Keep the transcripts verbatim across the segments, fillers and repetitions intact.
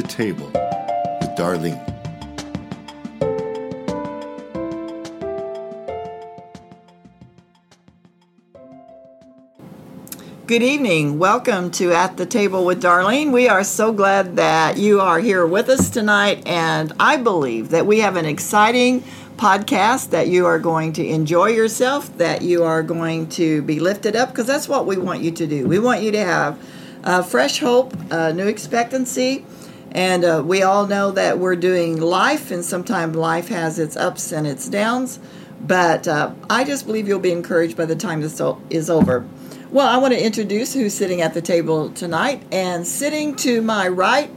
the Table with Darlene. Good evening. Welcome to At the Table with Darlene. We are so glad that you are here with us tonight, and I believe that we have an exciting podcast that you are going to enjoy yourself, that you are going to be lifted up, because that's what we want you to do. We want you to have uh, fresh hope, uh, new expectancy, and uh, we all know that we're doing life, and sometimes life has its ups and its downs, but uh, I just believe you'll be encouraged by the time this o- is over. Well, I want to introduce who's sitting at the table tonight, and sitting to my right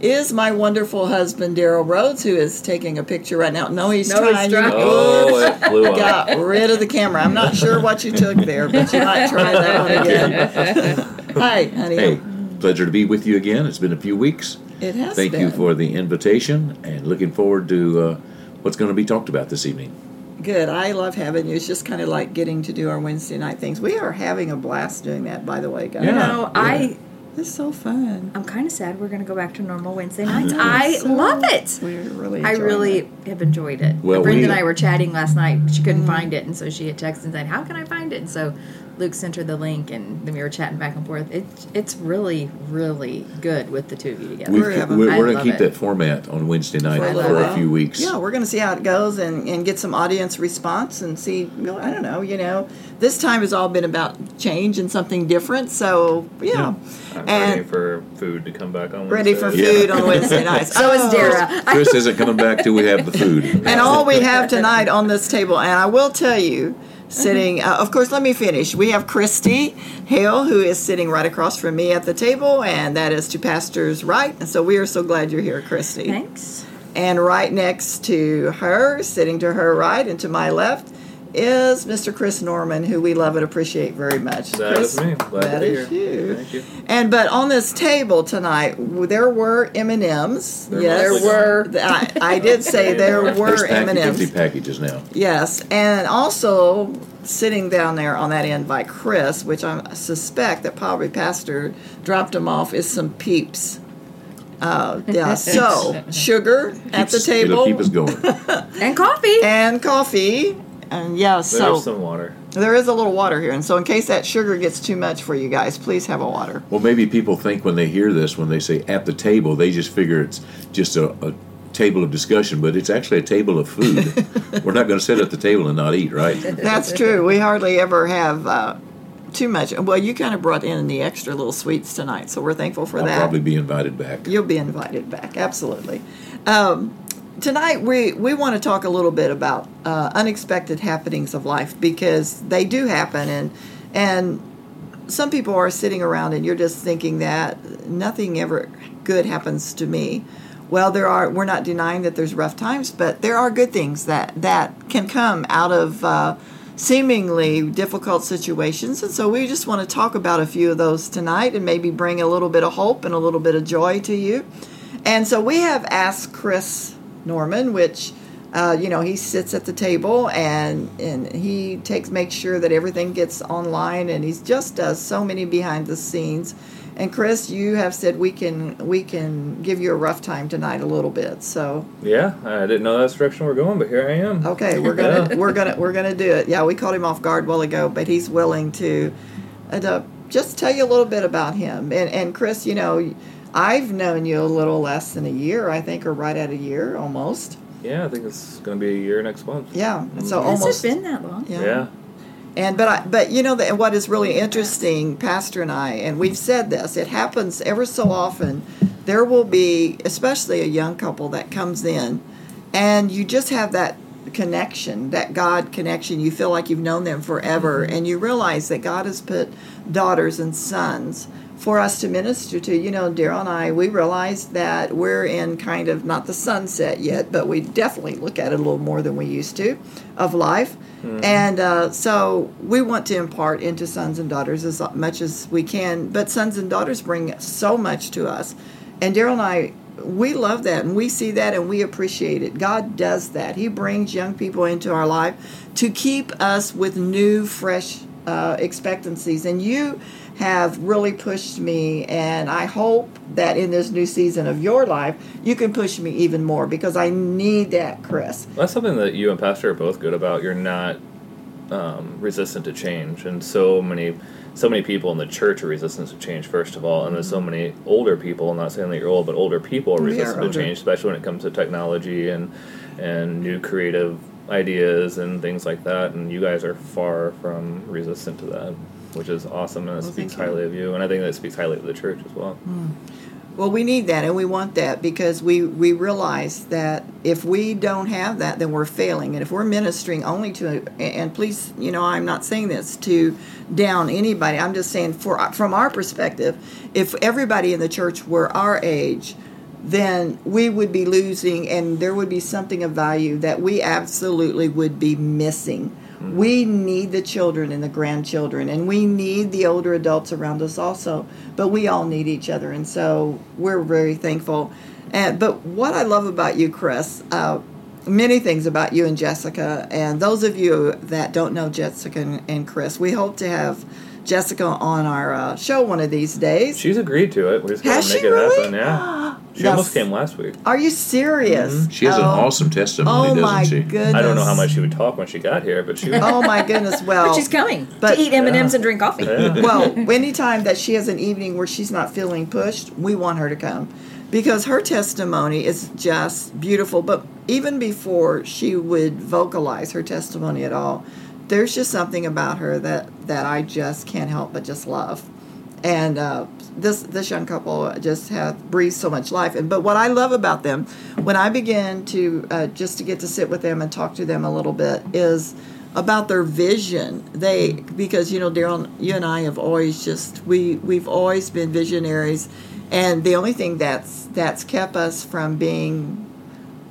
is my wonderful husband, Daryl Rhodes, who is taking a picture right now. No, he's no, trying. He's trying. Oh, it flew off. Got rid of the camera. I'm not sure what you took there, but you might try that one again. Hi, honey. Hey, pleasure to be with you again. It's been a few weeks. It has Thank been. Thank you for the invitation, and looking forward to uh, what's going to be talked about this evening. Good. I love having you. It's just kind of like getting to do our Wednesday night things. We are having a blast doing that, by the way, guys. You know, yeah. I... It's so fun. I'm kind of sad we're going to go back to normal Wednesday nights. I, I so love it. We're really I really it. have enjoyed it. Well, Brenda we, and I were chatting last night. She couldn't mm-hmm. find it, and so she had texted and said, how can I find it? And so Luke sent her the link, and then we were chatting back and forth. It, it's really, really good with the two of you together. We've, we're we're, we're going to keep it. that format on Wednesday night for, for a few weeks. Yeah, we're going to see how it goes and, and get some audience response and see, I don't know, you know. This time has all been about change and something different, so, yeah. yeah. I'm and ready for food to come back on Wednesday. Ready for food yeah. on Wednesday nights. So oh. is Dara. Chris isn't coming back till we have the food. And all we have tonight on this table, and I will tell you, sitting, uh, of course, let me finish. We have Christy Hale, who is sitting right across from me at the table, and that is to Pastor's right. And so we are so glad you're here, Christy. Thanks. And right next to her, sitting to her right and to my left, is Mister Chris Norman, who we love and appreciate very much. That Chris, is me. Glad that to be is here. You. Thank you. And but on this table tonight, there were M and M's. There, yes, there were. I, I did say there were M and M's. There's fifty packages now. Yes, and also sitting down there on that end by Chris, which I suspect that probably Pastor dropped him off, is some Peeps. Uh, yeah. So sugar keeps, at the table. It'll keep us going. And coffee. And coffee. And yeah, so there's some water. There is a little water here, and so in case that sugar gets too much for you guys, please have a water. Well, maybe people think when they hear this, when they say at the table, they just figure it's just a, a table of discussion, but it's actually a table of food. We're not going to sit at the table and not eat, right? That's true. We hardly ever have uh, too much. Well, you kind of brought in the extra little sweets tonight, so we're thankful for I'll that. I'll probably be invited back. You'll be invited back, absolutely. Um Tonight, we, we want to talk a little bit about uh, unexpected happenings of life, because they do happen, and and some people are sitting around and you're just thinking that nothing ever good happens to me. Well, there are we're not denying that there's rough times, but there are good things that, that can come out of uh, seemingly difficult situations, and so we just want to talk about a few of those tonight and maybe bring a little bit of hope and a little bit of joy to you. And so we have asked Chris Norman, which, uh, you know, he sits at the table and, and he takes makes sure that everything gets online, and he just does so many behind the scenes. And Chris, you have said we can we can give you a rough time tonight a little bit. So yeah, I didn't know that's the direction we're going, but here I am. Okay, we're gonna yeah. we're gonna we're gonna do it. Yeah, we caught him off guard well ago, but he's willing to, uh, to just tell you a little bit about him. And and Chris, you know. I've known you a little less than a year, I think, or right at a year, almost. Yeah, I think it's going to be a year next month. Yeah, and so almost. Has it been that long? Yeah. yeah. And but I, but you know the, what is really interesting, Pastor and I, and we've said this, it happens ever so often. There will be, especially a young couple that comes in, and you just have that connection, that God connection. You feel like you've known them forever, and you realize that God has put daughters and sons for us to minister to. You know, Daryl and I, we realized that we're in kind of not the sunset yet, but we definitely look at it a little more than we used to of life. Mm-hmm. And uh, so we want to impart into sons and daughters as much as we can. But sons and daughters bring so much to us. And Daryl and I, we love that, and we see that, and we appreciate it. God does that. He brings young people into our life to keep us with new, fresh uh, expectancies. And you have really pushed me, and I hope that in this new season of your life, you can push me even more, because I need that, Chris. Well, that's something that you and Pastor are both good about. You're not um, resistant to change, and so many so many people in the church are resistant to change, first of all, and there's so many older people, I'm not saying that you're old, but older people are resistant are to change, especially when it comes to technology and and new creative ideas and things like that, and you guys are far from resistant to that, which is awesome, and it well, speaks highly of you, and I think that speaks highly of the church as well. Mm. Well, we need that, and we want that, because we, we realize that if we don't have that, then we're failing, and if we're ministering only to, and please, you know, I'm not saying this to down anybody, I'm just saying for from our perspective, if everybody in the church were our age, then we would be losing, and there would be something of value that we absolutely would be missing. Mm-hmm. We need the children and the grandchildren, and we need the older adults around us also, but we all need each other, and so we're very thankful. And, but what I love about you, Chris, uh, many things about you and Jessica, and those of you that don't know Jessica and, and Chris, we hope to have Jessica on our uh, show one of these days. She's agreed to it. We just gotta make it really? happen, yeah. She That's, almost came last week. Are you serious? Mm-hmm. She has oh. an awesome testimony, oh doesn't my she? Goodness. I don't know how much she would talk when she got here, but she would. Oh, my goodness. Well, but she's coming but, to eat M and M's yeah. and drink coffee. Yeah. Well, anytime that she has an evening where she's not feeling pushed, we want her to come, because her testimony is just beautiful. But even before she would vocalize her testimony at all, there's just something about her that, that I just can't help but just love. And uh, this this young couple just have breathed so much life. And but what I love about them, when I begin to uh, just to get to sit with them and talk to them a little bit, is about their vision. They because you know, Daryl, you and I have always just we we've always been visionaries, and the only thing that's that's kept us from being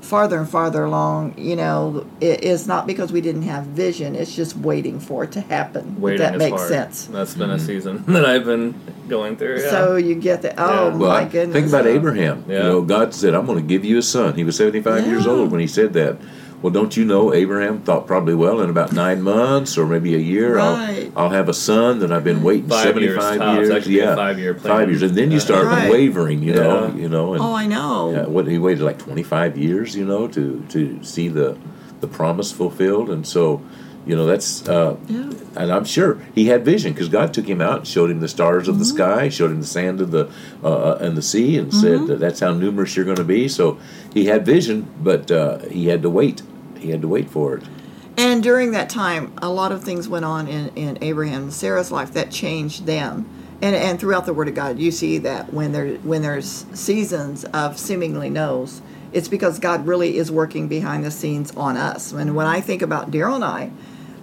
farther and farther along, you know, it is not because we didn't have vision. It's just waiting for it to happen. Waiting that is makes hard. sense. That's been mm-hmm. a season that I've been going through. Yeah. So you get the oh yeah. well, my goodness. Think about Abraham. Yeah. You know, God said, "I'm going to give you a son." He was seventy-five yeah. years old when he said that. Well, don't you know, Abraham thought probably, well, in about nine months or maybe a year, right. I'll, I'll have a son that I've been waiting five seventy-five years. years. Yeah, five-year plan. Five years, and then you start right. wavering, you yeah. know, you know. And, oh, I know. Yeah, what he waited like twenty-five years, you know, to, to see the the promise fulfilled, and so, you know, that's, uh, yeah. and I'm sure he had vision, because God took him out and showed him the stars of mm-hmm. the sky, showed him the sand of the uh, and the sea, and mm-hmm. said that's how numerous you're going to be. So he had vision, but uh, he had to wait. He had to wait for it. And during that time, a lot of things went on in, in Abraham and Sarah's life that changed them. And and throughout the Word of God, you see that when there when there's seasons of seemingly no's, it's because God really is working behind the scenes on us. And when I think about Daryl and I,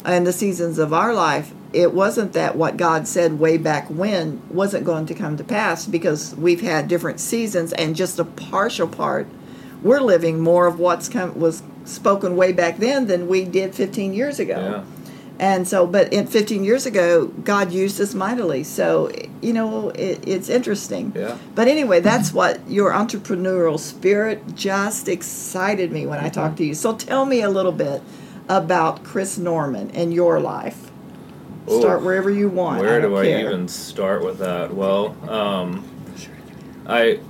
and the seasons of our life, it wasn't that what God said way back when wasn't going to come to pass, because we've had different seasons, and just a partial part, we're living more of what's come was spoken way back then than we did fifteen years ago. Yeah. And so, but in fifteen years ago, God used us mightily. So, you know, it, it's interesting. Yeah. But anyway, that's what your entrepreneurial spirit just excited me when mm-hmm. I talked to you. So tell me a little bit about Chris Norman and your life. Ooh. Start wherever you want. Where I do care. I even start with that? Well, um, I...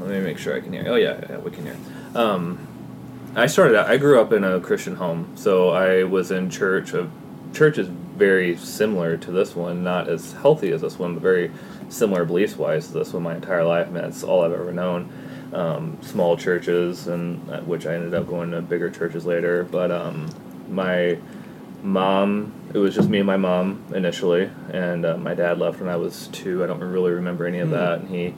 Let me make sure I can hear. Oh, yeah, yeah we can hear. Um, I started out, I grew up in a Christian home, so I was in church. Church is very similar to this one, not as healthy as this one, but very similar beliefs-wise to this one my entire life, and that's all I've ever known. Um, small churches, and which I ended up going to bigger churches later, but um, my mom, it was just me and my mom initially, and uh, my dad left when I was two. I don't really remember any of that, and he...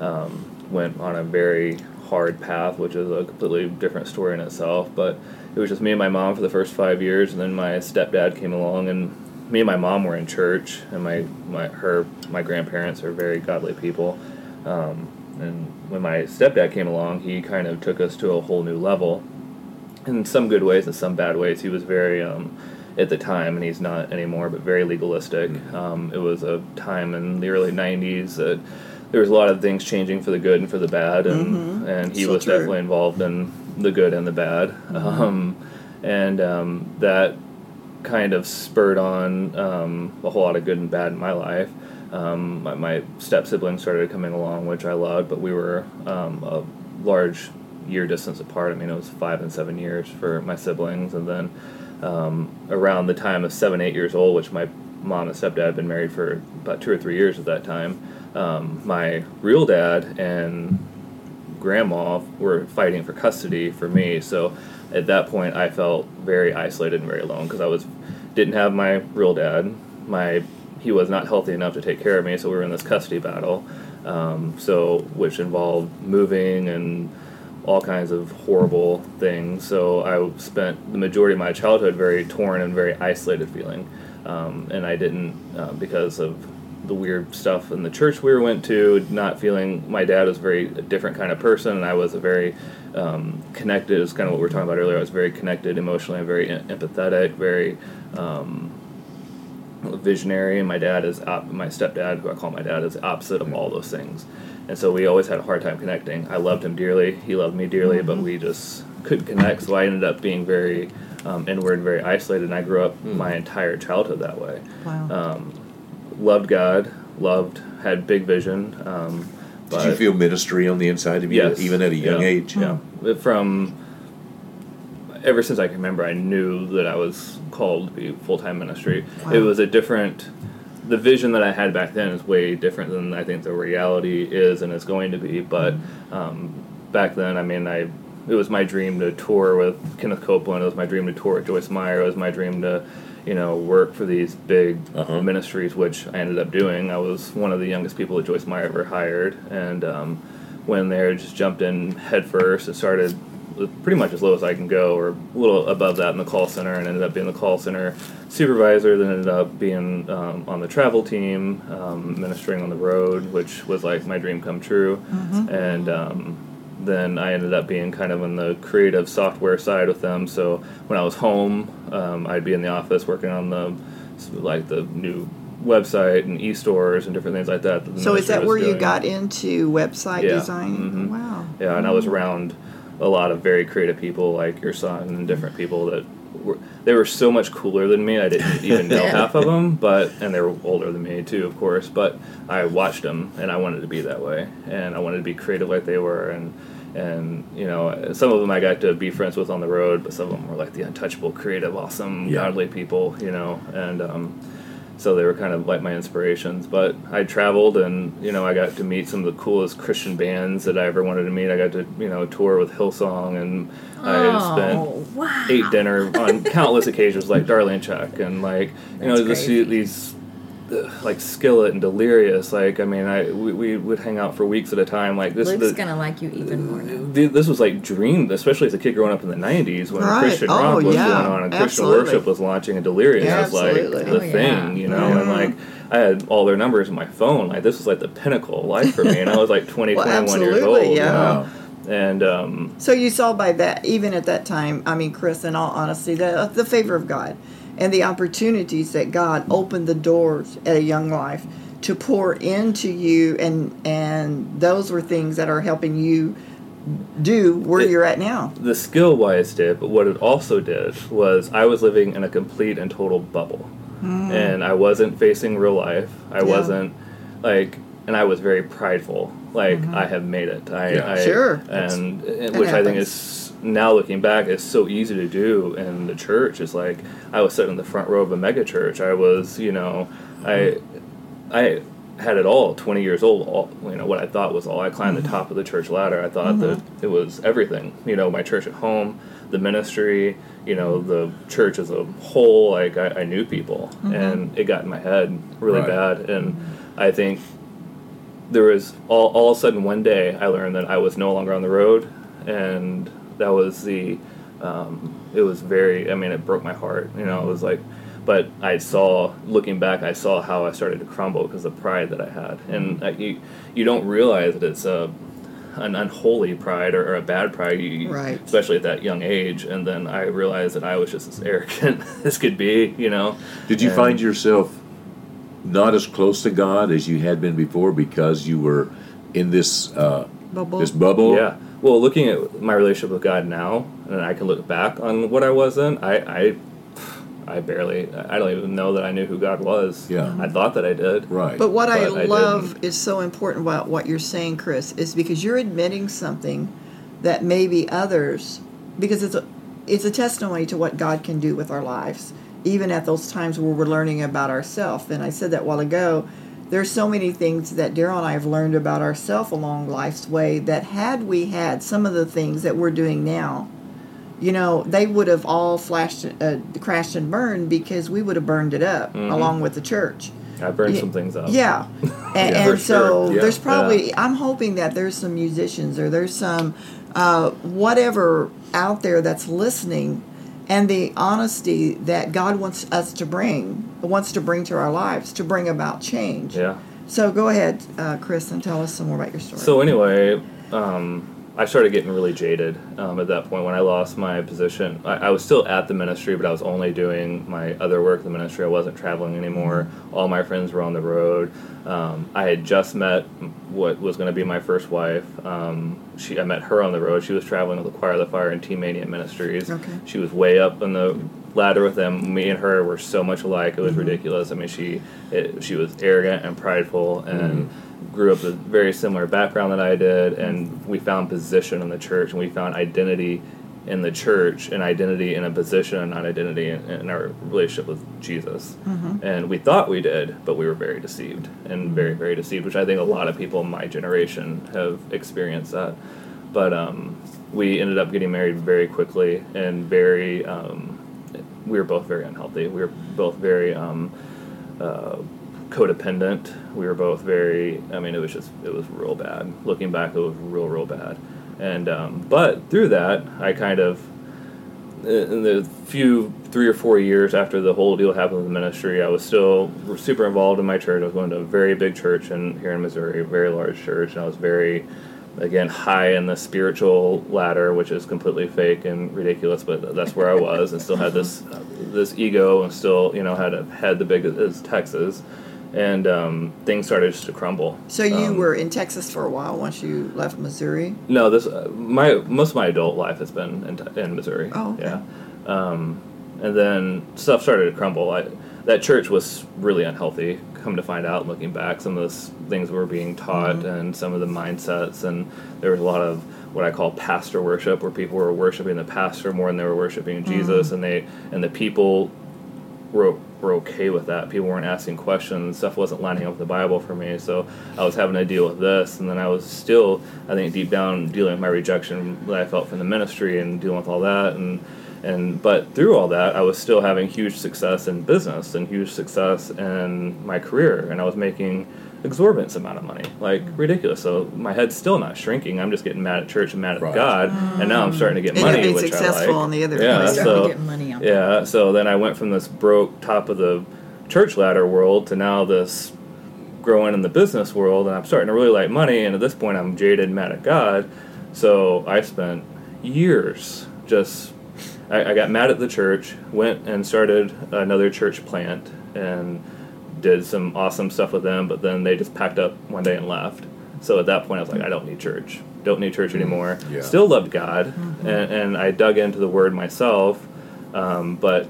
Um, went on a very hard path, which is a completely different story in itself, but it was just me and my mom for the first five years, and then my stepdad came along, and me and my mom were in church, and my, my her my grandparents are very godly people, um, and when my stepdad came along, he kind of took us to a whole new level, in some good ways and some bad ways. He was very um, at the time, and he's not anymore, but very legalistic. Mm-hmm. Um, it was a time in the early nineties that there was a lot of things changing for the good and for the bad, and, mm-hmm. and he so was true. definitely involved in the good and the bad. Mm-hmm. Um, and um, that kind of spurred on um, a whole lot of good and bad in my life. Um, my, my step-siblings started coming along, which I loved, but we were um, a large year distance apart. I mean, it was five and seven years for my siblings. And then um, around the time of seven, eight years old, which my mom and stepdad had been married for about two or three years at that time, um, my real dad and grandma were fighting for custody for me. So at that point, I felt very isolated and very alone because I was didn't have my real dad. My he was not healthy enough to take care of me, so we were in this custody battle, um, so which involved moving and all kinds of horrible things. So I spent the majority of my childhood very torn and very isolated feeling, um, and I didn't uh, because of the weird stuff in the church we went to, not feeling my dad was very a different kind of person, and I was a very um, connected, it's kind of what we were talking about earlier, I was very connected emotionally, and very empathetic, very um, visionary, and my dad is, op- my stepdad, who I call my dad, is opposite of all those things. And so we always had a hard time connecting. I loved him dearly, he loved me dearly, mm-hmm. but we just couldn't connect, so I ended up being very um, inward, very isolated, and I grew up mm. my entire childhood that way. Wow. Um, Loved God, loved, had big vision. Um, but Did you feel ministry on the inside of you, yes, even at a young yeah, age? Yeah. Mm-hmm. From ever since I can remember, I knew that I was called to be full-time ministry. Wow. It was a different, the vision that I had back then is way different than I think the reality is and is going to be. But um, back then, I mean, I it was my dream to tour with Kenneth Copeland. It was my dream to tour with Joyce Meyer. It was my dream to you know, work for these big uh-huh. ministries, which I ended up doing. I was one of the youngest people that Joyce Meyer ever hired, and um, when there, just jumped in head first and started with pretty much as low as I can go, or a little above that in the call center, and ended up being the call center supervisor, then ended up being um, on the travel team, um, ministering on the road, which was like my dream come true, mm-hmm. and um, then I ended up being kind of on the creative software side with them. So when I was home, um, I'd be in the office working on the like the new website and e-stores and different things like that. that so is that where doing. you got into website yeah. design? Mm-hmm. Wow. Yeah, mm-hmm. and I was around a lot of very creative people like your son and different people that were, they were so much cooler than me. I didn't even know half of them, but and they were older than me too, of course. But I watched them, and I wanted to be that way, and I wanted to be creative like they were, and. And, you know, some of them I got to be friends with on the road, but some of them were like the untouchable, creative, awesome, yeah. godly people, you know. And um, so they were kind of like my inspirations. But I traveled and, you know, I got to meet some of the coolest Christian bands that I ever wanted to meet. I got to, you know, tour with Hillsong, and oh, I spent wow. ate dinner on countless occasions like Darlene Zschech and, like, you That's know, just these... like Skillet and Delirious, like I mean, I we, we would hang out for weeks at a time. Like this, Luke's the, gonna like you even more now. The, this was like dream, especially as a kid growing up in the nineties when right. Christian oh, rock was yeah. going on and Christian worship was launching, and Delirious yeah, was like absolutely. the oh, yeah. thing, you know. Yeah. And like I had all their numbers in my phone. Like this was like the pinnacle of life for me, and I was like twenty, well, twenty-one years old. Yeah. Wow. And um, so you saw by that, even at that time, I mean, Chris, in all honesty, the the favor of God. And the opportunities that God opened the doors at a young life to pour into you, and and those were things that are helping you do where it, you're at now. The skill-wise did, but what it also did was I was living in a complete and total bubble. Mm. And I wasn't facing real life. I yeah. wasn't, like, and I was very prideful. Like, mm-hmm. I have made it. I, yeah, I Sure. And, and which happens. I think is... Now looking back, it's so easy to do in the church. It's like I was sitting in the front row of a mega church. I was, you know, I, I had it all. Twenty years old, all you know what I thought was all. I climbed mm-hmm. the top of the church ladder. I thought mm-hmm. that it was everything. You know, my church at home, the ministry. You know, the church as a whole. Like I, I knew people, mm-hmm. and it got in my head really right. bad. And mm-hmm. I think there was all all of a sudden one day I learned that I was no longer on the road, and that was the, um, it was very, I mean, it broke my heart, you know, it was like, but I saw, looking back, I saw how I started to crumble because of the pride that I had, and I, you, you don't realize that it's a, an unholy pride or, or a bad pride, you, right. especially at that young age, and then I realized that I was just as arrogant as could be, you know. Did you and, find yourself not as close to God as you had been before because you were in this uh, bubble? This bubble? Yeah. Well, looking at my relationship with God now, and I can look back on what I was in, I, I I barely, I don't even know that I knew who God was. Yeah. I thought that I did. Right. But what but I, I love didn't. Is so important about what you're saying, Chris, is because you're admitting something that maybe others, because it's a, it's a testimony to what God can do with our lives, even at those times where we're learning about ourselves. And I said that a while ago, there's so many things that Daryl and I have learned about ourselves along life's way that had we had some of the things that we're doing now, you know, they would have all flashed, uh, crashed and burned because we would have burned it up mm-hmm. along with the church. I burned yeah. some things up. Yeah. And, yeah, and so sure. yeah. there's probably, yeah. I'm hoping that there's some musicians or there's some uh, whatever out there that's listening, and the honesty that God wants us to bring, wants to bring to our lives to bring about change. Yeah. So go ahead, uh, Chris, and tell us some more about your story. So anyway, um... I started getting really jaded um, at that point when I lost my position. I, I was still at the ministry, but I was only doing my other work at the ministry. I wasn't traveling anymore. All my friends were on the road. Um, I had just met what was going to be my first wife. Um, she, I met her on the road. She was traveling with the Choir of the Fire and Team Mania Ministries. Okay. She was way up on the ladder with them. Me and her were so much alike. It was mm-hmm. ridiculous. I mean, she it, she was arrogant and prideful and... Mm-hmm. grew up with a very similar background that I did, and we found position in the church, and we found identity in the church, and identity in a position, and not identity in, in our relationship with Jesus. Mm-hmm. And we thought we did, but we were very deceived, and very, very deceived, which I think a lot of people in my generation have experienced that. But um, we ended up getting married very quickly, and very, um, we were both very unhealthy. We were both very... Um, uh, codependent. We were both very, I mean, it was just, it was real bad. Looking back, it was real, real bad. And, um, but through that, I kind of, in the few, three or four years after the whole deal happened with the ministry, I was still super involved in my church. I was going to a very big church in, here in Missouri, a very large church, and I was very, again, high in the spiritual ladder, which is completely fake and ridiculous, but that's where I was, and still had this this ego, and still, you know, had a had the biggest, it was Texas. And um, things started just to crumble. So you um, were in Texas for a while once you left Missouri? No, this uh, my most of my adult life has been in, in Missouri. Oh, okay. Yeah. Um, and then stuff started to crumble. I, that church was really unhealthy, come to find out, looking back. Some of the things we were being taught mm-hmm. and some of the mindsets. And there was a lot of what I call pastor worship, where people were worshiping the pastor more than they were worshiping mm-hmm. Jesus. And, they, and the people... Were, were okay with that. People weren't asking questions. Stuff wasn't lining up with the Bible for me, so I was having to deal with this, and then I was still, I think, deep down dealing with my rejection that I felt from the ministry and dealing with all that, and and but through all that, I was still having huge success in business and huge success in my career, and I was making exorbitant amount of money, like ridiculous. So my head's still not shrinking. I'm just getting mad at church and mad at right. God, mm. and now I'm starting to get money, and which successful I like. On the other yeah, end. So, get money on yeah. That. So then I went from this broke top of the church ladder world to now this growing in the business world, and I'm starting to really like money. And at this point, I'm jaded, mad at God. So I spent years just. I, I got mad at the church, went and started another church plant, and. Did some awesome stuff with them, but then they just packed up one day and left. So at that point, I was like, I don't need church. Don't need church anymore. Yeah. Still loved God, mm-hmm. and, and I dug into the Word myself, um, but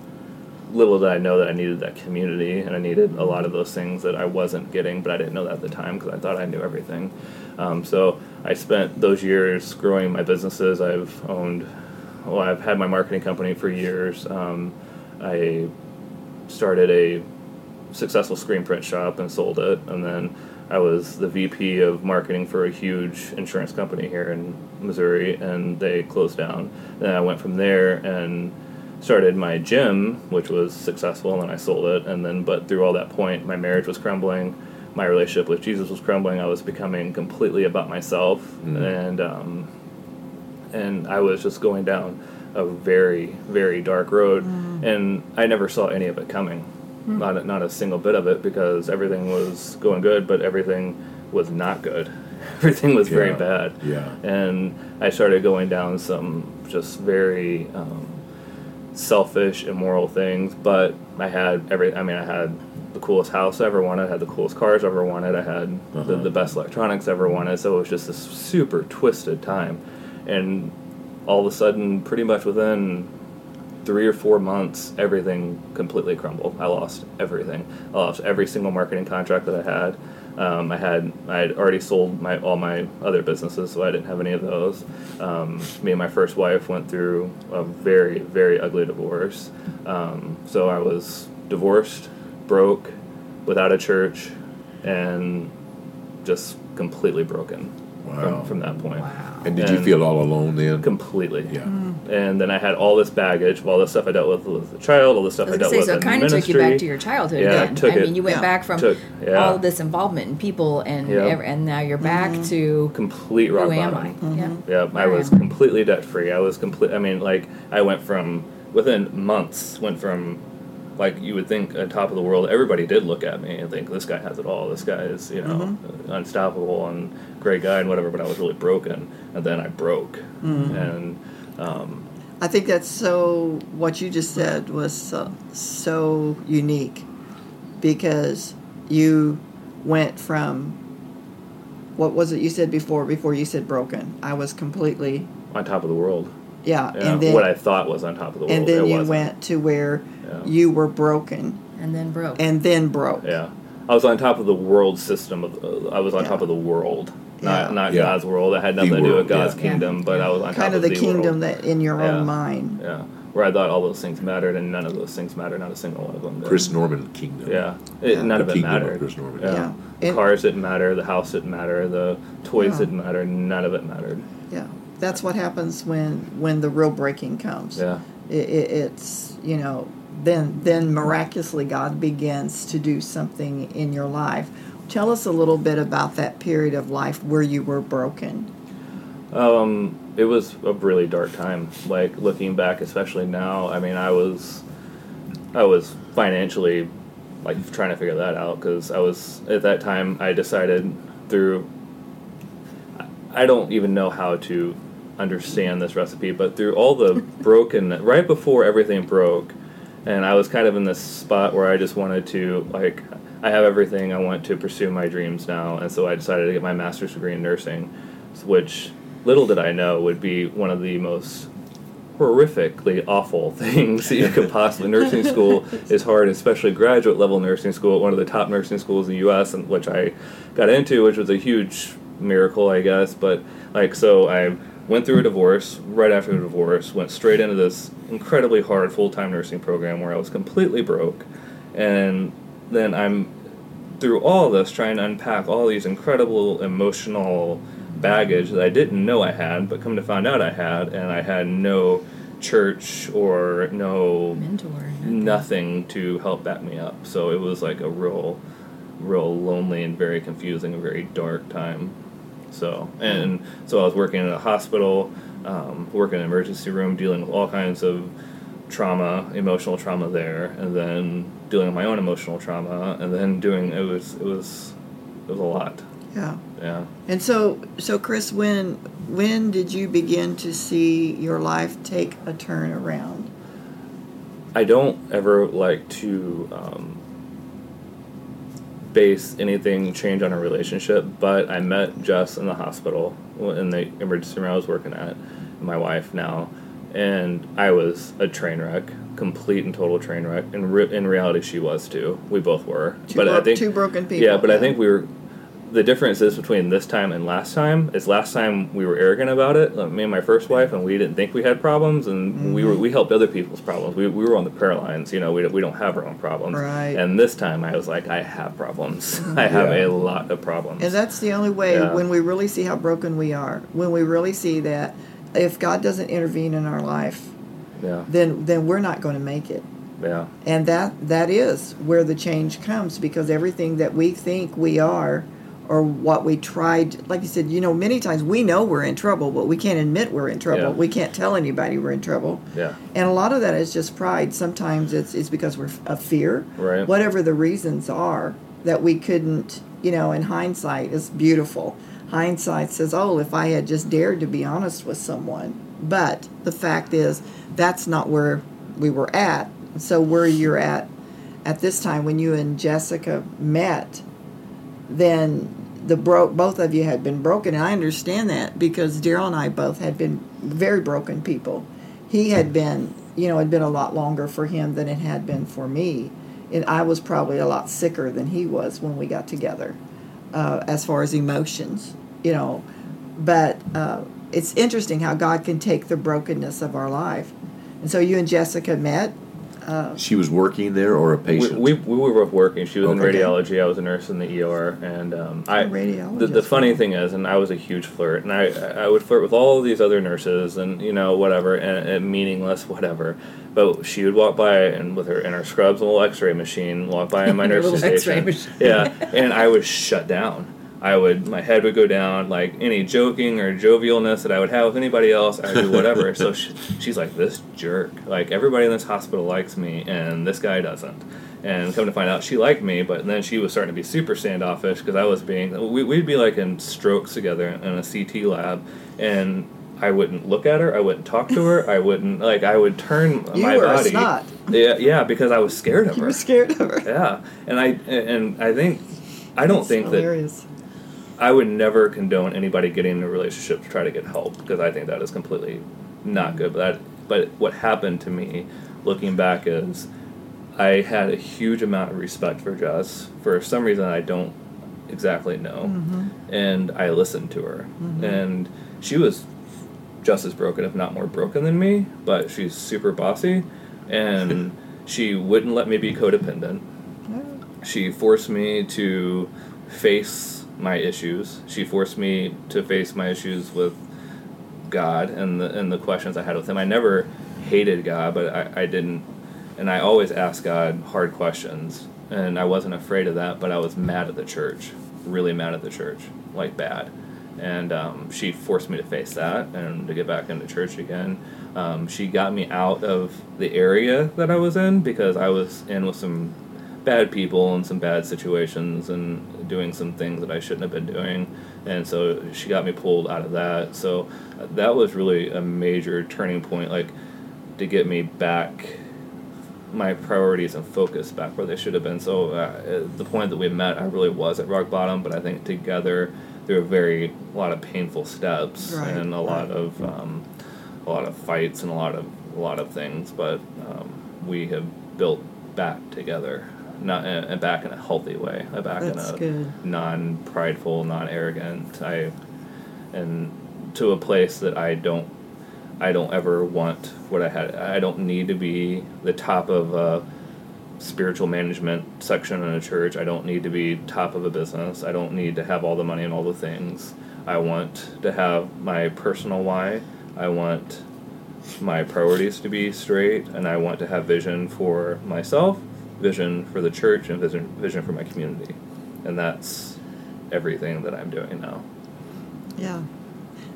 little did I know that I needed that community, and I needed a lot of those things that I wasn't getting, but I didn't know that at the time because I thought I knew everything. Um, so I spent those years growing my businesses. I've owned, well, I've had my marketing company for years. Um, I started a successful screen print shop and sold it, and then I was the V P of marketing for a huge insurance company here in Missouri, and they closed down. Then I went from there and started my gym, which was successful, and then I sold it. And then, but through all that point, my marriage was crumbling, my relationship with Jesus was crumbling. I was becoming completely about myself, mm-hmm. and um, and I was just going down a very, very dark road, mm-hmm. and I never saw any of it coming. Mm-hmm. Not a, not a single bit of it, because everything was going good, but everything was not good. Everything was yeah. very bad. Yeah. And I started going down some just very um, selfish, immoral things. But I had every. I mean, I had the coolest house I ever wanted. I had the coolest cars I ever wanted. I had uh-huh. the, the best electronics I ever wanted. So it was just this super twisted time. And all of a sudden, pretty much within three or four months, everything completely crumbled. I lost everything. I lost every single marketing contract that I had. Um, I had I had already sold my all my other businesses, so I didn't have any of those. Um, me and my first wife went through a very, very ugly divorce. Um, so I was divorced, broke, without a church, and just completely broken. Wow. From, from that point. Wow. And did and you feel all alone then? Completely. Yeah. Mm. And then I had all this baggage, all this stuff I dealt with as a child, all this stuff I, I dealt say, with so in the ministry. So it kind of took you back to your childhood yeah, again. Took I it, mean, you went yeah. back from took, yeah. all this involvement in people, and yep. every, and now you're back mm-hmm. to complete rock who am bottom. I? Mm-hmm. Yeah. Yeah. I was completely debt free. I was complete. I mean, like I went from within months, went from. Like, you would think at top of the world, everybody did look at me and think, this guy has it all. This guy is, you know, mm-hmm. unstoppable and great guy and whatever, but I was really broken. And then I broke. Mm-hmm. And um, I think that's so, what you just said was uh, so unique, because you went from, what was it you said before, before you said broken? I was completely... On top of the world. Yeah, yeah, and then what I thought was on top of the world. And then it you wasn't. Went to where yeah. you were broken, and then broke, and then broke. Yeah, I was on top of the world system. Of uh, I was on yeah. top of the world, not yeah. not yeah. God's world. I had nothing the to do with God's yeah. kingdom, yeah. but yeah. I was on kind top of, of the, the kingdom world. That in your yeah. own mind. Yeah, where I thought all those things mattered, and none of those things mattered. Not a single one of them. Did. Chris Norman kingdom. Yeah, it, yeah. none the of it mattered. Of Chris Norman. Yeah, yeah. It, cars didn't matter. The house didn't matter. The toys yeah. didn't matter. None of it mattered. Yeah. That's what happens when, when the real breaking comes. Yeah, it, it, it's you know then then miraculously God begins to do something in your life. Tell us a little bit about that period of life where you were broken. Um, it was a really dark time. Like looking back, especially now. I mean, I was I was financially like trying to figure that out, because I was at that time I decided through. I don't even know how to understand this recipe, but through all the broken, right before everything broke, and I was kind of in this spot where I just wanted to, like, I have everything, I want to pursue my dreams now, and so I decided to get my master's degree in nursing, which little did I know would be one of the most horrifically awful things that you could possibly. Nursing school is hard, especially graduate level nursing school, one of the top nursing schools in the U S, and which I got into, which was a huge miracle, I guess, but like so I went through a divorce. Right after the divorce, went straight into this incredibly hard full-time nursing program where I was completely broke, and then I'm through all this trying to unpack all these incredible emotional baggage that I didn't know I had, but come to find out I had, and I had no church or no mentor, nothing to help back me up. So it was like a real, real lonely and very confusing, very dark time. So, and so I was working in a hospital, um, working in an emergency room, dealing with all kinds of trauma, emotional trauma there, and then dealing with my own emotional trauma, and then doing, it was, it was, it was a lot. Yeah. Yeah. And so, so Chris, when, when did you begin to see your life take a turn around? I don't ever like to, um, base anything change on a relationship, but I met Jess in the hospital, in the emergency room I was working at, my wife now, and I was a train wreck, complete and total train wreck, and re- in reality she was too. We both were. Two, but bro- I think, two broken people. Yeah, but yeah. I think we were, the difference is between this time and last time, is last time we were arrogant about it, like me and my first wife, and we didn't think we had problems, and mm-hmm. we were we helped other people's problems. We we were on the prayer lines, you know, we, we don't have our own problems. Right. And this time I was like, I have problems. Mm-hmm. I have yeah. a lot of problems. And that's the only way yeah. when we really see how broken we are, when we really see that if God doesn't intervene in our life, yeah. then then we're not going to make it. Yeah. And that that is where the change comes, because everything that we think we are, or what we tried, like you said, you know, many times we know we're in trouble, but we can't admit we're in trouble. Yeah. We can't tell anybody we're in trouble. Yeah. And a lot of that is just pride. Sometimes it's, it's because we're of fear. Right. Whatever the reasons are that we couldn't, you know, in hindsight, it's beautiful. Hindsight says, oh, if I had just dared to be honest with someone. But the fact is, that's not where we were at. So where you're at at this time, when you and Jessica met, then... The bro- both of you had been broken, and I understand that, because Daryl and I both had been very broken people. He had been you know, had been a lot longer for him than it had been for me. And I was probably a lot sicker than he was when we got together, uh, as far as emotions, you know. But uh, it's interesting how God can take the brokenness of our life. And so you and Jessica met. Uh, she was working there or a patient? We, we, we were both working. She was okay. in radiology. I was a nurse in the E R. And um, I, the, the funny thing is, and I was a huge flirt, and I, I would flirt with all of these other nurses and, you know, whatever, and, and meaningless whatever. But she would walk by and with her in her scrubs and a little x-ray machine, walk by in my nursing station. Machine. Yeah, and I was shut down. I would, my head would go down, like any joking or jovialness that I would have with anybody else, I would do whatever. So she, she's like, this jerk. Like, everybody in this hospital likes me, and this guy doesn't. And come to find out, she liked me, but then she was starting to be super standoffish because I was being, we, we'd be like in strokes together in a C T lab, and I wouldn't look at her. I wouldn't talk to her. I wouldn't, like, I would turn you my were body. You were yeah, yeah, because I was scared of her. You were scared of her. Yeah. And I, and I think, I don't That's think hilarious. That. I would never condone anybody getting in a relationship to try to get help, because I think that is completely not good. But that, but what happened to me, looking back, is I had a huge amount of respect for Jess for some reason I don't exactly know, mm-hmm. and I listened to her, mm-hmm. and she was just as broken, if not more broken than me. But she's super bossy, and she wouldn't let me be codependent. Yeah. She forced me to face my issues. She forced me to face my issues with God and the and the questions I had with him. I never hated God, but I, I didn't, and I always asked God hard questions, and I wasn't afraid of that, but I was mad at the church, really mad at the church, like bad. And um, she forced me to face that and to get back into church again. Um, she got me out of the area that I was in, because I was in with some bad people and some bad situations and doing some things that I shouldn't have been doing, and so she got me pulled out of that. So that was really a major turning point, like, to get me back, my priorities and focus back where they should have been. So uh, at the point that we met, I really was at rock bottom, but I think together there were very a lot of painful steps, right. and a lot of um, a lot of fights and a lot of a lot of things, but um, we have built back together. Not and back in a healthy way, back That's in a good. non-prideful, non-arrogant, I, and to a place that I don't, I don't ever want what I had. I don't need to be the top of a spiritual management section in a church. I don't need to be top of a business. I don't need to have all the money and all the things. I want to have my personal why. I want my priorities to be straight, and I want to have vision for myself, vision for the church, and vision vision for my community. And that's everything that I'm doing now. Yeah.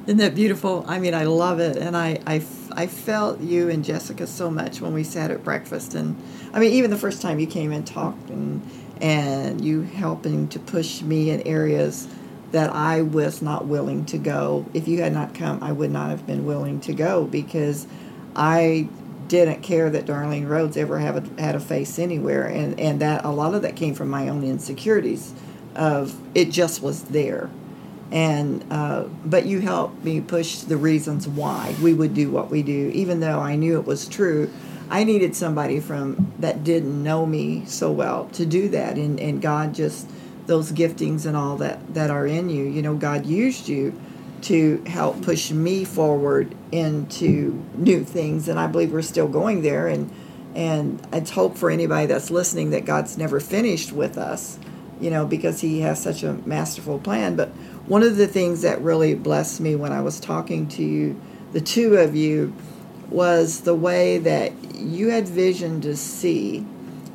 Isn't that beautiful? I mean, I love it. And I, I, I felt you and Jessica so much when we sat at breakfast. And, I mean, even the first time you came and talked, and, and you helping to push me in areas that I was not willing to go. If you had not come, I would not have been willing to go, because I didn't care that Darlene Rhodes ever have a, had a face anywhere, and, and that a lot of that came from my own insecurities of it just was there. And uh, but you helped me push the reasons why we would do what we do, even though I knew it was true. I needed somebody from that didn't know me so well to do that, and, and God just, those giftings and all that, that are in you, you know, God used you to help push me forward into new things, and I believe we're still going there. And and it's hope for anybody that's listening that God's never finished with us, you know, because he has such a masterful plan. But one of the things that really blessed me when I was talking to you, the two of you, was the way that you had vision to see.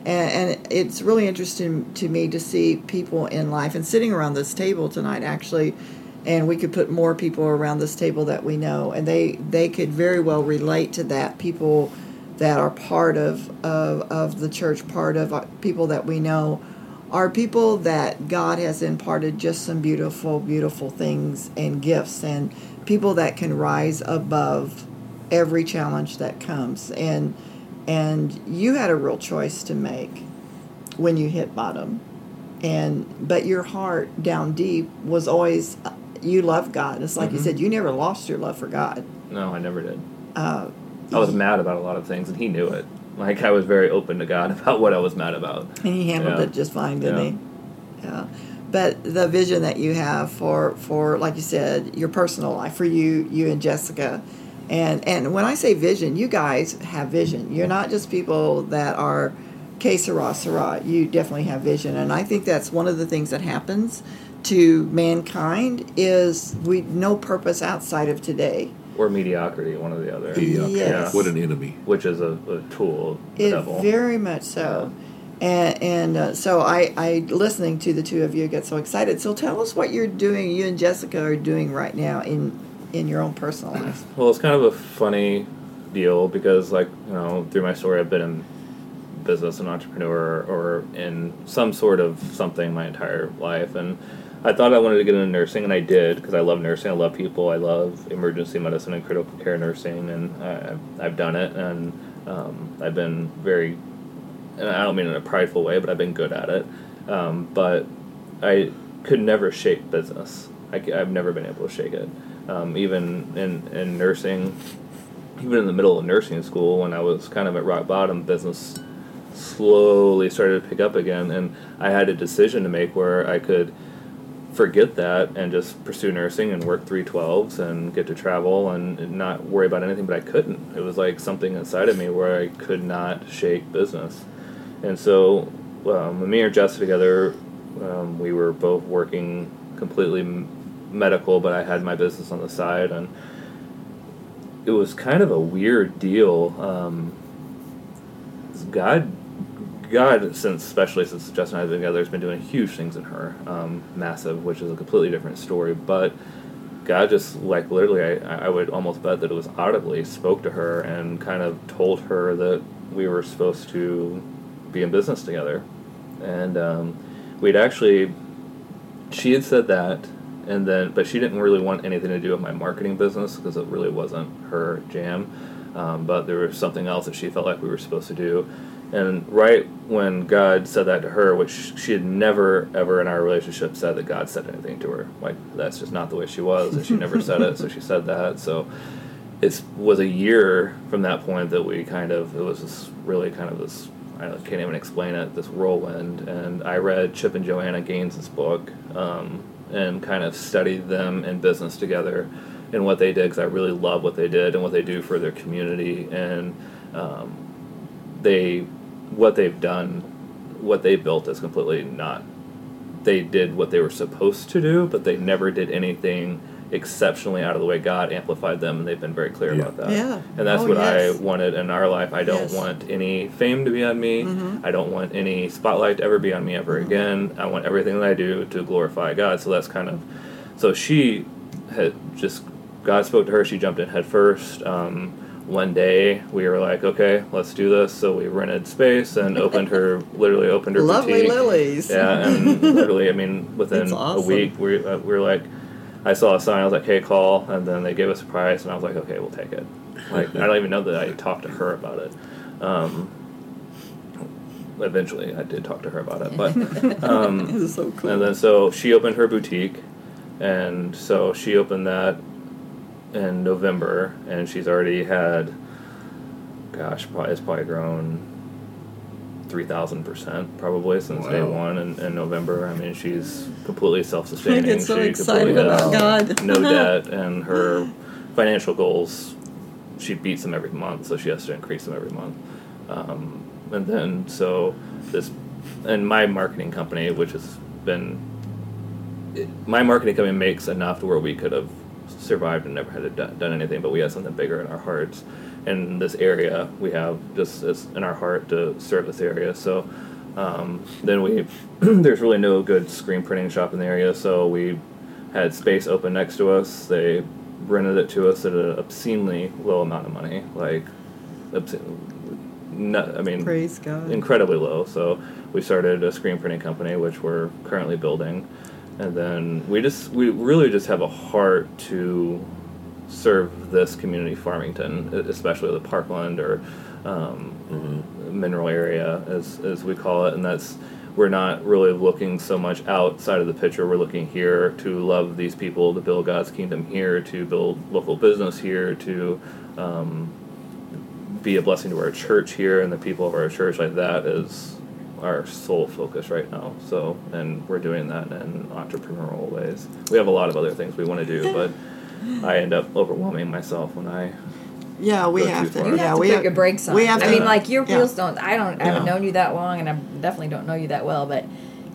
And, and it's really interesting to me to see people in life, and sitting around this table tonight, actually, and we could put more people around this table that we know, and they, they could very well relate to that. People that are part of, of of the church, part of people that we know, are people that God has imparted just some beautiful, beautiful things and gifts, and people that can rise above every challenge that comes. And and you had a real choice to make when you hit bottom, and but your heart down deep was always. You love God. It's like mm-hmm. you said, you never lost your love for God. No, I never did. Uh, I was mad about a lot of things, and he knew it. Like, I was very open to God about what I was mad about. And he handled yeah. it just fine, didn't yeah. he? Yeah. But the vision that you have for, for, like you said, your personal life, for you you and Jessica. And and when I say vision, you guys have vision. You're not just people that are que sera, sera. You definitely have vision. And I think that's one of the things that happens to mankind is we no purpose outside of today. Or mediocrity, one or the other. Mediocrity. Yes. Yeah. What an enemy. Which is a, a tool of the devil. Very much so. Yeah. And, and uh, so I, I, listening to the two of you, get so excited. So tell us what you're doing, you and Jessica are doing right now in, in your own personal life. Well, it's kind of a funny deal because, like, you know, through my story, I've been in business, an entrepreneur, or in some sort of something my entire life. And I thought I wanted to get into nursing, and I did, because I love nursing. I love people. I love emergency medicine and critical care nursing, and I, I've done it, and um, I've been very... and I don't mean in a prideful way, but I've been good at it. Um, but I could never shake business. I, I've never been able to shake it. Um, even in, in nursing, even in the middle of nursing school, when I was kind of at rock bottom, business slowly started to pick up again. And I had a decision to make where I could forget that and just pursue nursing and work three twelves and get to travel and, and not worry about anything, but I couldn't. It was like something inside of me where I could not shake business. And so um, when me and Jess together, um, we were both working completely m- medical, but I had my business on the side, and it was kind of a weird deal. Um, God, God, since especially since Jess and I have been together, has been doing huge things in her, um, massive, which is a completely different story. But God just, like, literally, I, I would almost bet that it was audibly, spoke to her and kind of told her that we were supposed to be in business together. And um, we'd actually, she had said that, and then, but she didn't really want anything to do with my marketing business because it really wasn't her jam, um, but there was something else that she felt like we were supposed to do. And right when God said that to her, which she had never ever in our relationship said that God said anything to her, like, that's just not the way she was, and she never said it, so she said that. So it was a year from that point that we kind of, it was this really kind of this, I can't even explain it, this whirlwind. And I read Chip and Joanna Gaines' book, um, and kind of studied them in business together and what they did, because I really love what they did and what they do for their community. And um, they, what they've done, what they built is completely not, they did what they were supposed to do, but they never did anything exceptionally out of the way. God amplified them, and they've been very clear yeah. about that. Yeah. And that's oh, what yes. I wanted in our life. I don't yes. want any fame to be on me. Mm-hmm. I don't want any spotlight to ever be on me ever mm-hmm. again. I want everything that I do to glorify God. So that's kind of... So she had just... God spoke to her. She jumped in head first. Um, one day, we were like, okay, let's do this. So we rented space and opened her... literally opened her Lovely boutique. Lilies. Yeah, and literally, I mean, within awesome. a week, we, uh, we were like... I saw a sign, I was like, hey, call, and then they gave us a price, and I was like, okay, we'll take it. Like, I don't even know that I talked to her about it. Um, eventually, I did talk to her about it, but... Um, it was so cool. And then, so, she opened her boutique, and so she opened that in November, and she's already had, gosh, probably, it's probably grown three thousand percent probably since wow. day one in, in November. I mean, she's completely self-sustaining. I get so she excited about God. No debt, and her financial goals, she beats them every month, so she has to increase them every month. Um, and then, so this, and my marketing company, which has been, it, my marketing company makes enough to where we could have survived and never had done, done anything, but we had something bigger in our hearts. In this area, we have just this in our heart to serve this area. So um, then we, there's really no good screen printing shop in the area, so we had space open next to us. They rented it to us at an obscenely low amount of money, like, obscene, not, I mean, Praise God. incredibly low. So we started a screen printing company, which we're currently building. And then we just, we really just have a heart to serve this community, Farmington, especially the Parkland or um, mm-hmm. Mineral area, as as we call it. And that's, we're not really looking so much outside of the picture. We're looking here to love these people, to build God's kingdom here, to build local business here, to um, be a blessing to our church here and the people of our church. Like, that is our sole focus right now. So, and we're doing that in entrepreneurial ways. We have a lot of other things we want to do, but I end up overwhelming myself when I. Yeah, we have to. You have yeah, to we put your brakes on. We have I to, mean, like your yeah. wheels don't. I don't. I haven't yeah. known you that long, and I definitely don't know you that well. But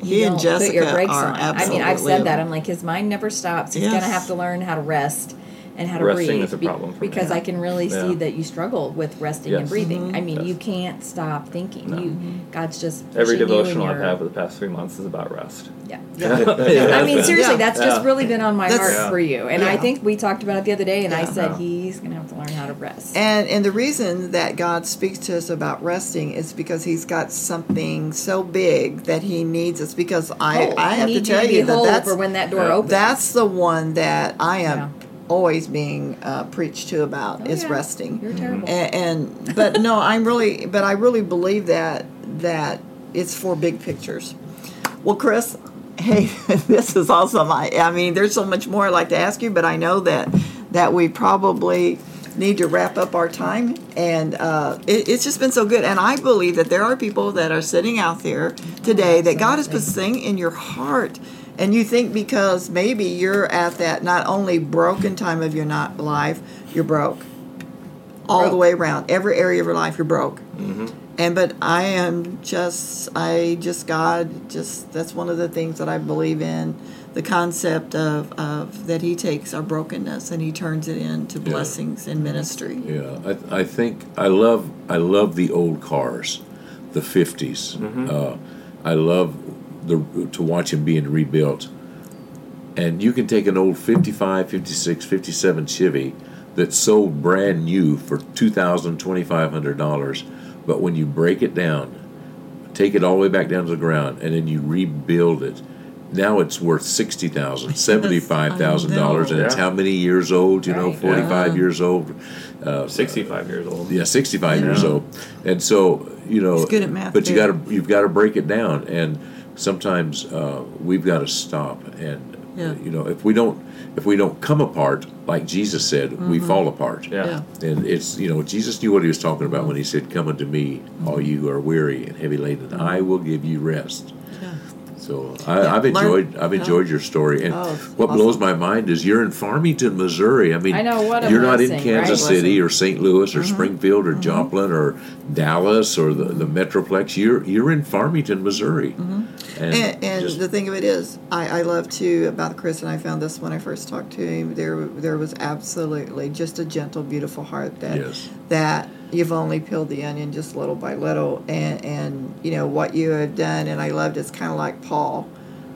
you he don't and Jessica put your brakes are on. Absolutely. I mean, I've said that. I'm like, his mind never stops. He's yes. gonna have to learn how to rest and how to resting breathe. Resting is a problem for because me. I can really yeah. see that you struggle with resting yes. and breathing. Mm-hmm. I mean, yes. you can't stop thinking. No. You, God's just every devotional I've had for the past three months is about rest. Yeah. yeah. yeah. I mean, seriously, yeah. that's yeah. just really been on my that's, heart yeah. for you. And yeah. I think we talked about it the other day, and yeah. I said yeah. he's going to have to learn how to rest. And and the reason that God speaks to us about resting is because He's got something so big that He needs us. Because I, I have to tell you, you that that's for when that door yeah. opens. That's the one that I am. Yeah. always being uh, preached to about oh, is yeah. resting. You're terrible. And, and but no, I'm really, but I really believe that that it's for big pictures. Well, Chris, hey, this is awesome. I, I mean, there's so much more I'd like to ask you, but I know that that we probably need to wrap up our time, and uh, it, it's just been so good. And I believe that there are people that are sitting out there today oh, that God has put things in your heart. And you think because maybe you're at that not only broken time of your not life, you're broke. All broke. the way around. Every area of your life, you're broke. Mm-hmm. And but I am just, I just, God, just, that's one of the things that I believe in. The concept of, of that He takes our brokenness and He turns it into yeah. blessings in ministry. Yeah, I, I think, I love, I love the old cars, the fifties. Mm-hmm. Uh, I love... The, to watch them being rebuilt. And you can take an old fifty-five, fifty-six, fifty-seven Chevy that's sold brand new for two thousand dollars, two thousand five hundred dollars, but when you break it down, take it all the way back down to the ground, and then you rebuild it, now it's worth sixty thousand dollars, seventy-five thousand dollars, and yeah. it's how many years old, you right. know, forty-five yeah. years old. Uh, sixty-five years old. Yeah, sixty-five yeah. years old. And so, you know, it's good at math, but you gotta, you've got to break it down, and sometimes uh, we've got to stop, and yeah. you know, if we don't, if we don't come apart, like Jesus said, mm-hmm. we fall apart. Yeah. yeah, and it's you know, Jesus knew what He was talking about when He said, "Come unto Me, mm-hmm. all you who are weary and heavy laden, and I will give you rest." Yeah. So I, yeah. I've enjoyed Learn. I've enjoyed yeah. your story, and oh, what awesome. blows my mind is you're in Farmington, Missouri. I mean, I know, what you're not in Kansas right? City or Saint Louis or mm-hmm. Springfield or mm-hmm. Joplin or Dallas or the, the Metroplex. You're you're in Farmington, Missouri. Mm-hmm. And, and, and just, the thing of it is, I, I love too about Chris, and I found this when I first talked to him. There there was absolutely just a gentle, beautiful heart that yes. that. You've only peeled the onion just little by little, and, and you know what you have done, and I loved it's kind of like Paul,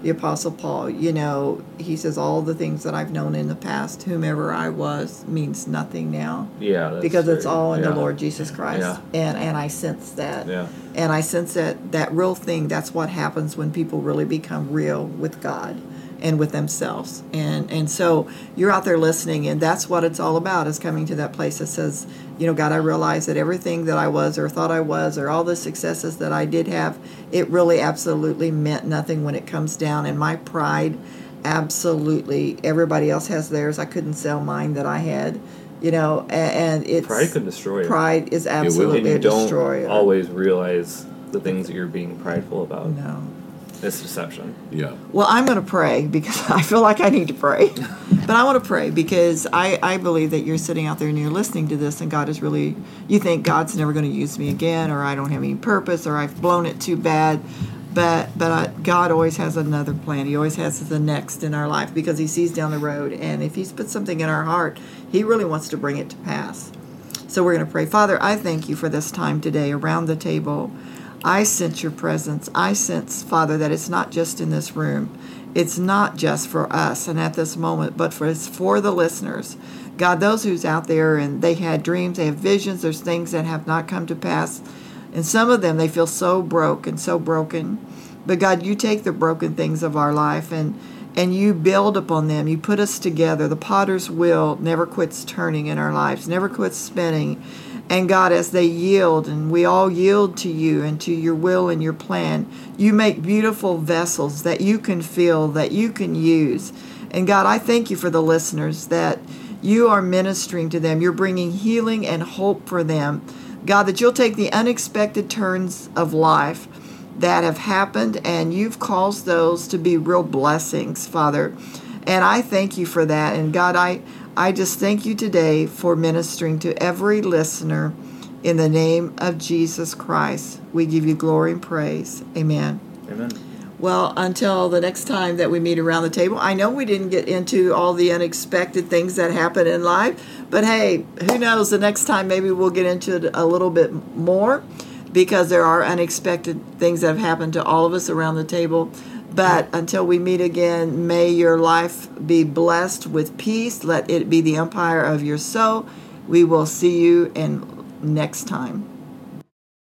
the Apostle Paul. You know, he says all the things that I've known in the past, whomever I was, means nothing now. Yeah, that's because it's true. all in yeah. the Lord Jesus Christ, yeah. and and I sense that, yeah. and I sense that that real thing. That's what happens when people really become real with God and with themselves, and and so you're out there listening, and that's what it's all about, is coming to that place that says, you know, God, I realize that everything that I was or thought I was or all the successes that I did have, it really absolutely meant nothing when it comes down, and my pride, absolutely, everybody else has theirs, I couldn't sell mine that I had. You know, and, and it's... Pride can destroy it. Pride is absolutely a destroyer. You don't always realize the things that you're being prideful about. No. It's deception. Yeah. Well, I'm going to pray because I feel like I need to pray. But I want to pray because I, I believe that you're sitting out there and you're listening to this, and God is really, you think God's never going to use me again, or I don't have any purpose, or I've blown it too bad. But but I, God always has another plan. He always has the next in our life because He sees down the road. And if He's put something in our heart, He really wants to bring it to pass. So we're going to pray. Father, I thank You for this time today around the table. I sense Your presence. I sense, Father, that it's not just in this room. It's not just for us and at this moment, but for it's for the listeners. God, those who's out there and they had dreams, they have visions, there's things that have not come to pass. And some of them, they feel so broke and so broken. But God, You take the broken things of our life and, and You build upon them. You put us together. The potter's wheel never quits turning in our lives, never quits spinning. And God, as they yield, and we all yield to You and to Your will and Your plan, You make beautiful vessels that You can fill, that You can use. And God, I thank You for the listeners, that You are ministering to them. You're bringing healing and hope for them. God, that you'll take the unexpected turns of life that have happened, and you've caused those to be real blessings, Father. And I thank you for that. And God, I, I just thank you today for ministering to every listener. In the name of Jesus Christ, we give you glory and praise. Amen. Amen. Well, until the next time that we meet around the table, I know we didn't get into all the unexpected things that happen in life, but hey, who knows, the next time maybe we'll get into it a little bit more, because there are unexpected things that have happened to all of us around the table. But until we meet again, may your life be blessed with peace. Let it be the umpire of your soul. We will see you in next time.